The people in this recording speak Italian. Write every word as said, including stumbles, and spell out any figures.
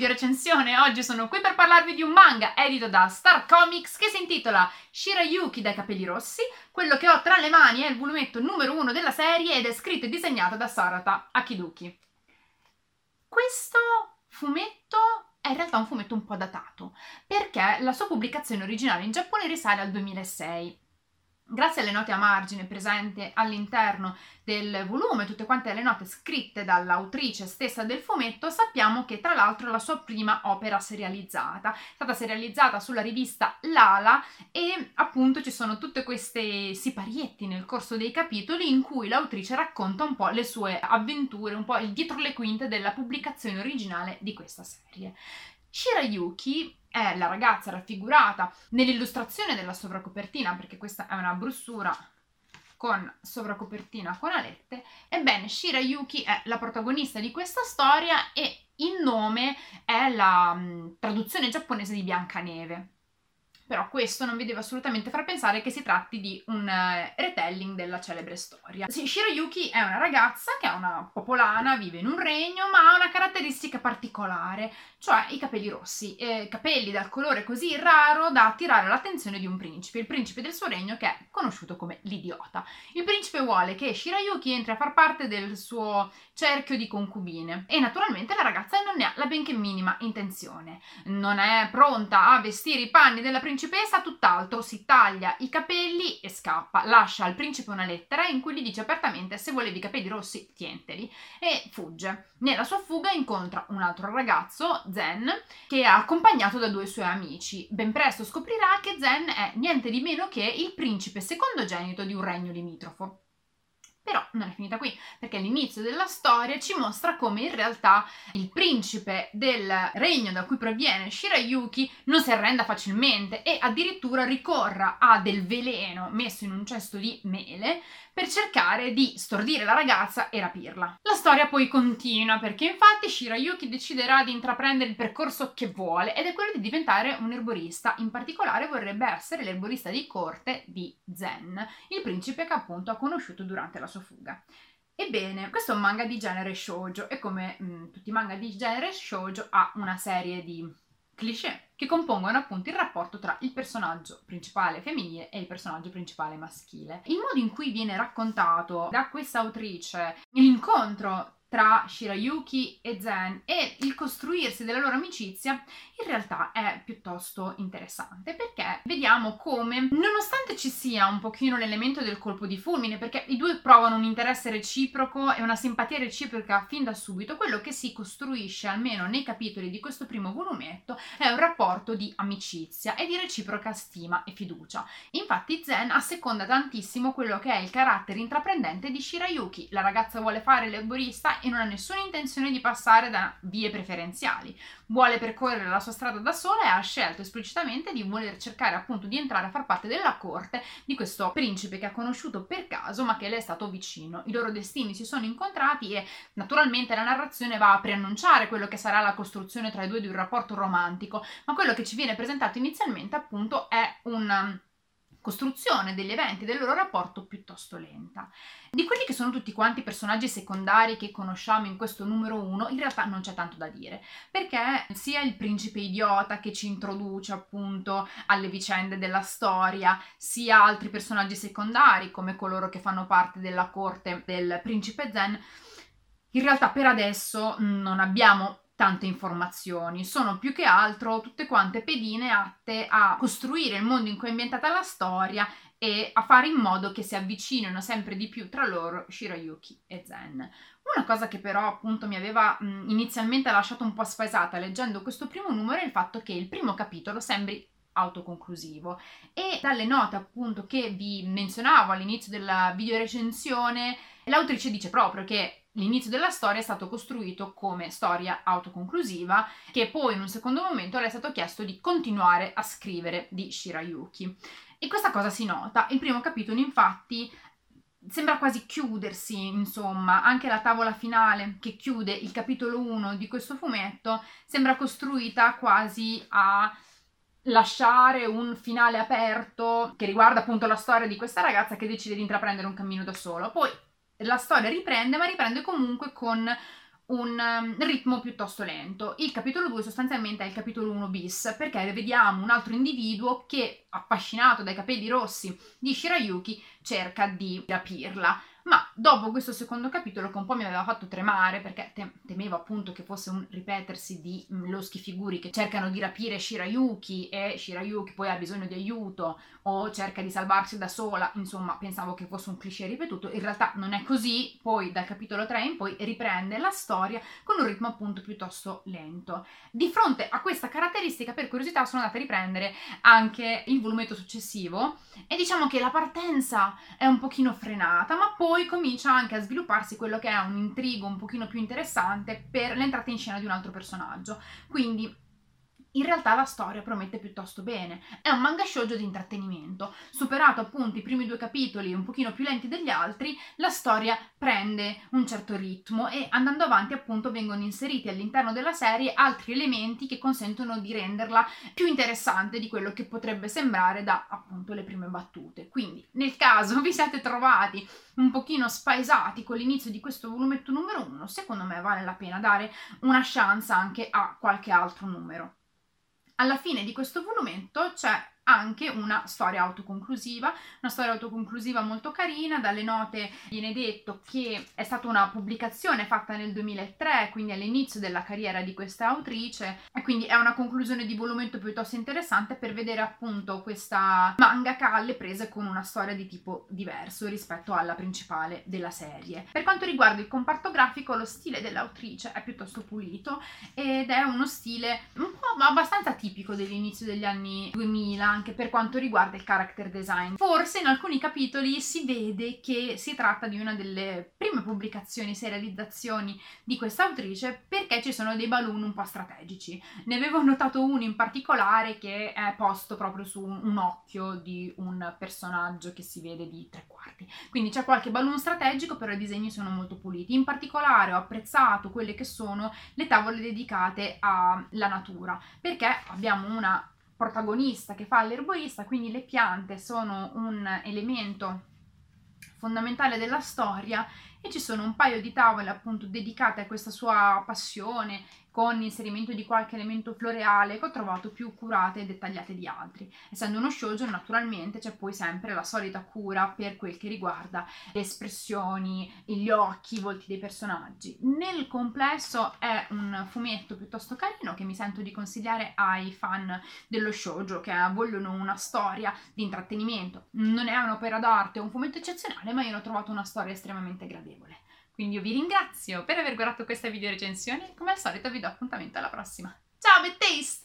video recensione. Oggi sono qui per parlarvi di un manga edito da Star Comics che si intitola Shirayuki dai capelli rossi. Quello che ho tra le mani è il volumetto numero uno della serie ed è scritto e disegnato da Sarata Akiduki. Questo fumetto è in realtà un fumetto un po' datato, perché la sua pubblicazione originale in Giappone risale al duemilasei. Grazie alle note a margine presenti all'interno del volume, tutte quante le note scritte dall'autrice stessa del fumetto, sappiamo che tra l'altro è la sua prima opera serializzata. È stata serializzata sulla rivista Lala e appunto ci sono tutte queste siparietti nel corso dei capitoli in cui l'autrice racconta un po' le sue avventure, un po' il dietro le quinte della pubblicazione originale di questa serie. Shirayuki è la ragazza raffigurata nell'illustrazione della sovracopertina, perché questa è una brossura con sovracopertina con alette. Ebbene, Shirayuki è la protagonista di questa storia e il nome è la mh, traduzione giapponese di Biancaneve. Però questo non vi deve assolutamente far pensare che si tratti di un retelling della celebre storia. Shirayuki è una ragazza che è una popolana, vive in un regno, ma ha una caratteristica particolare, cioè i capelli rossi, eh, capelli dal colore così raro da attirare l'attenzione di un principe, il principe del suo regno che è conosciuto come l'idiota. Il principe vuole che Shirayuki entri a far parte del suo cerchio di concubine e naturalmente la ragazza non ne ha la benché minima intenzione. Non è pronta a vestire i panni della principessa. La principessa tutt'altro, si taglia i capelli e scappa, lascia al principe una lettera in cui gli dice apertamente: se volevi i capelli rossi tienteli, e fugge. Nella sua fuga incontra un altro ragazzo, Zen, che è accompagnato da due suoi amici. Ben presto scoprirà che Zen è niente di meno che il principe secondogenito di un regno limitrofo. Però non è finita qui, perché l'inizio della storia ci mostra come in realtà il principe del regno da cui proviene Shirayuki non si arrenda facilmente e addirittura ricorra a del veleno messo in un cesto di mele per cercare di stordire la ragazza e rapirla. La storia poi continua, perché infatti Shirayuki deciderà di intraprendere il percorso che vuole, ed è quello di diventare un erborista. In particolare vorrebbe essere l'erborista di corte di Zen, il principe che appunto ha conosciuto durante la sua fuga. Ebbene, questo è un manga di genere shoujo e come mh, tutti i manga di genere shoujo ha una serie di cliché che compongono appunto il rapporto tra il personaggio principale femminile e il personaggio principale maschile. Il modo in cui viene raccontato da questa autrice l'incontro tra Shirayuki e Zen e il costruirsi della loro amicizia in realtà è piuttosto interessante, perché vediamo come, nonostante ci sia un pochino l'elemento del colpo di fulmine, perché i due provano un interesse reciproco e una simpatia reciproca fin da subito, quello che si costruisce almeno nei capitoli di questo primo volumetto è un rapporto di amicizia e di reciproca stima e fiducia. Infatti Zen asseconda tantissimo quello che è il carattere intraprendente di Shirayuki. La ragazza vuole fare l'erborista e non ha nessuna intenzione di passare da vie preferenziali, vuole percorrere la sua strada da sola e ha scelto esplicitamente di voler cercare appunto di entrare a far parte della corte di questo principe che ha conosciuto per caso ma che le è stato vicino. I loro destini si sono incontrati e naturalmente la narrazione va a preannunciare quello che sarà la costruzione tra i due di un rapporto romantico, ma quello che ci viene presentato inizialmente appunto è un costruzione degli eventi del loro rapporto piuttosto lenta. Di quelli che sono tutti quanti i personaggi secondari che conosciamo in questo numero uno, in realtà non c'è tanto da dire, perché sia il principe idiota che ci introduce appunto alle vicende della storia, sia altri personaggi secondari come coloro che fanno parte della corte del principe Zen, in realtà per adesso non abbiamo tante informazioni, sono più che altro tutte quante pedine atte a costruire il mondo in cui è ambientata la storia e a fare in modo che si avvicinino sempre di più tra loro Shirayuki e Zen. Una cosa che però appunto mi aveva mh, inizialmente lasciato un po' spaesata leggendo questo primo numero è il fatto che il primo capitolo sembri autoconclusivo, e dalle note appunto che vi menzionavo all'inizio della videorecensione l'autrice dice proprio che l'inizio della storia è stato costruito come storia autoconclusiva, che poi in un secondo momento le è stato chiesto di continuare a scrivere di Shirayuki. E questa cosa si nota. Il primo capitolo infatti sembra quasi chiudersi, insomma, anche la tavola finale che chiude il capitolo uno di questo fumetto sembra costruita quasi a lasciare un finale aperto che riguarda appunto la storia di questa ragazza che decide di intraprendere un cammino da solo. Poi la storia riprende, ma riprende comunque con un ritmo piuttosto lento. Il capitolo due sostanzialmente è il capitolo uno bis, perché vediamo un altro individuo che, affascinato dai capelli rossi di Shirayuki, cerca di rapirla. Ma dopo questo secondo capitolo, che un po' mi aveva fatto tremare, perché temevo appunto che fosse un ripetersi di loschi figuri che cercano di rapire Shirayuki e Shirayuki poi ha bisogno di aiuto o cerca di salvarsi da sola, insomma pensavo che fosse un cliché ripetuto, in realtà non è così. Poi dal capitolo tre in poi riprende la storia con un ritmo appunto piuttosto lento. Di fronte a questa caratteristica, per curiosità, sono andata a riprendere anche il volumetto successivo e diciamo che la partenza è un pochino frenata, ma poi Poi comincia anche a svilupparsi quello che è un intrigo un pochino più interessante per l'entrata in scena di un altro personaggio, quindi in realtà la storia promette piuttosto bene. È un manga shoujo di intrattenimento, superato appunto i primi due capitoli un pochino più lenti degli altri, la storia prende un certo ritmo e andando avanti appunto vengono inseriti all'interno della serie altri elementi che consentono di renderla più interessante di quello che potrebbe sembrare da appunto le prime battute. Quindi nel caso vi siate trovati un pochino spaesati con l'inizio di questo volumetto numero uno, secondo me vale la pena dare una chance anche a qualche altro numero. Alla fine di questo volumetto c'è anche una storia autoconclusiva, una storia autoconclusiva molto carina. Dalle note viene detto che è stata una pubblicazione fatta nel duemilatré, quindi all'inizio della carriera di questa autrice, e quindi è una conclusione di volumetto piuttosto interessante per vedere appunto questa mangaka alle prese con una storia di tipo diverso rispetto alla principale della serie. Per quanto riguarda il comparto grafico, lo stile dell'autrice è piuttosto pulito ed è uno stile un po' abbastanza tipico dell'inizio degli anni duemila, anche per quanto riguarda il character design. Forse in alcuni capitoli si vede che si tratta di una delle prime pubblicazioni, serializzazioni di questa autrice, perché ci sono dei balloon un po' strategici. Ne avevo notato uno in particolare che è posto proprio su un occhio di un personaggio che si vede di tre quarti. Quindi c'è qualche balloon strategico, però i disegni sono molto puliti. In particolare ho apprezzato quelle che sono le tavole dedicate alla natura, perché abbiamo una protagonista che fa l'erborista, quindi le piante sono un elemento fondamentale della storia e ci sono un paio di tavole appunto dedicate a questa sua passione con inserimento di qualche elemento floreale che ho trovato più curate e dettagliate di altri. Essendo uno shoujo, naturalmente c'è poi sempre la solita cura per quel che riguarda le espressioni, gli occhi, i volti dei personaggi. Nel complesso è un fumetto piuttosto carino che mi sento di consigliare ai fan dello shoujo che vogliono una storia di intrattenimento. Non è un'opera d'arte o un fumetto eccezionale, ma io l'ho trovato una storia estremamente gradevole. Quindi io vi ringrazio per aver guardato questa video recensione e come al solito vi do appuntamento alla prossima. Ciao MyTaste!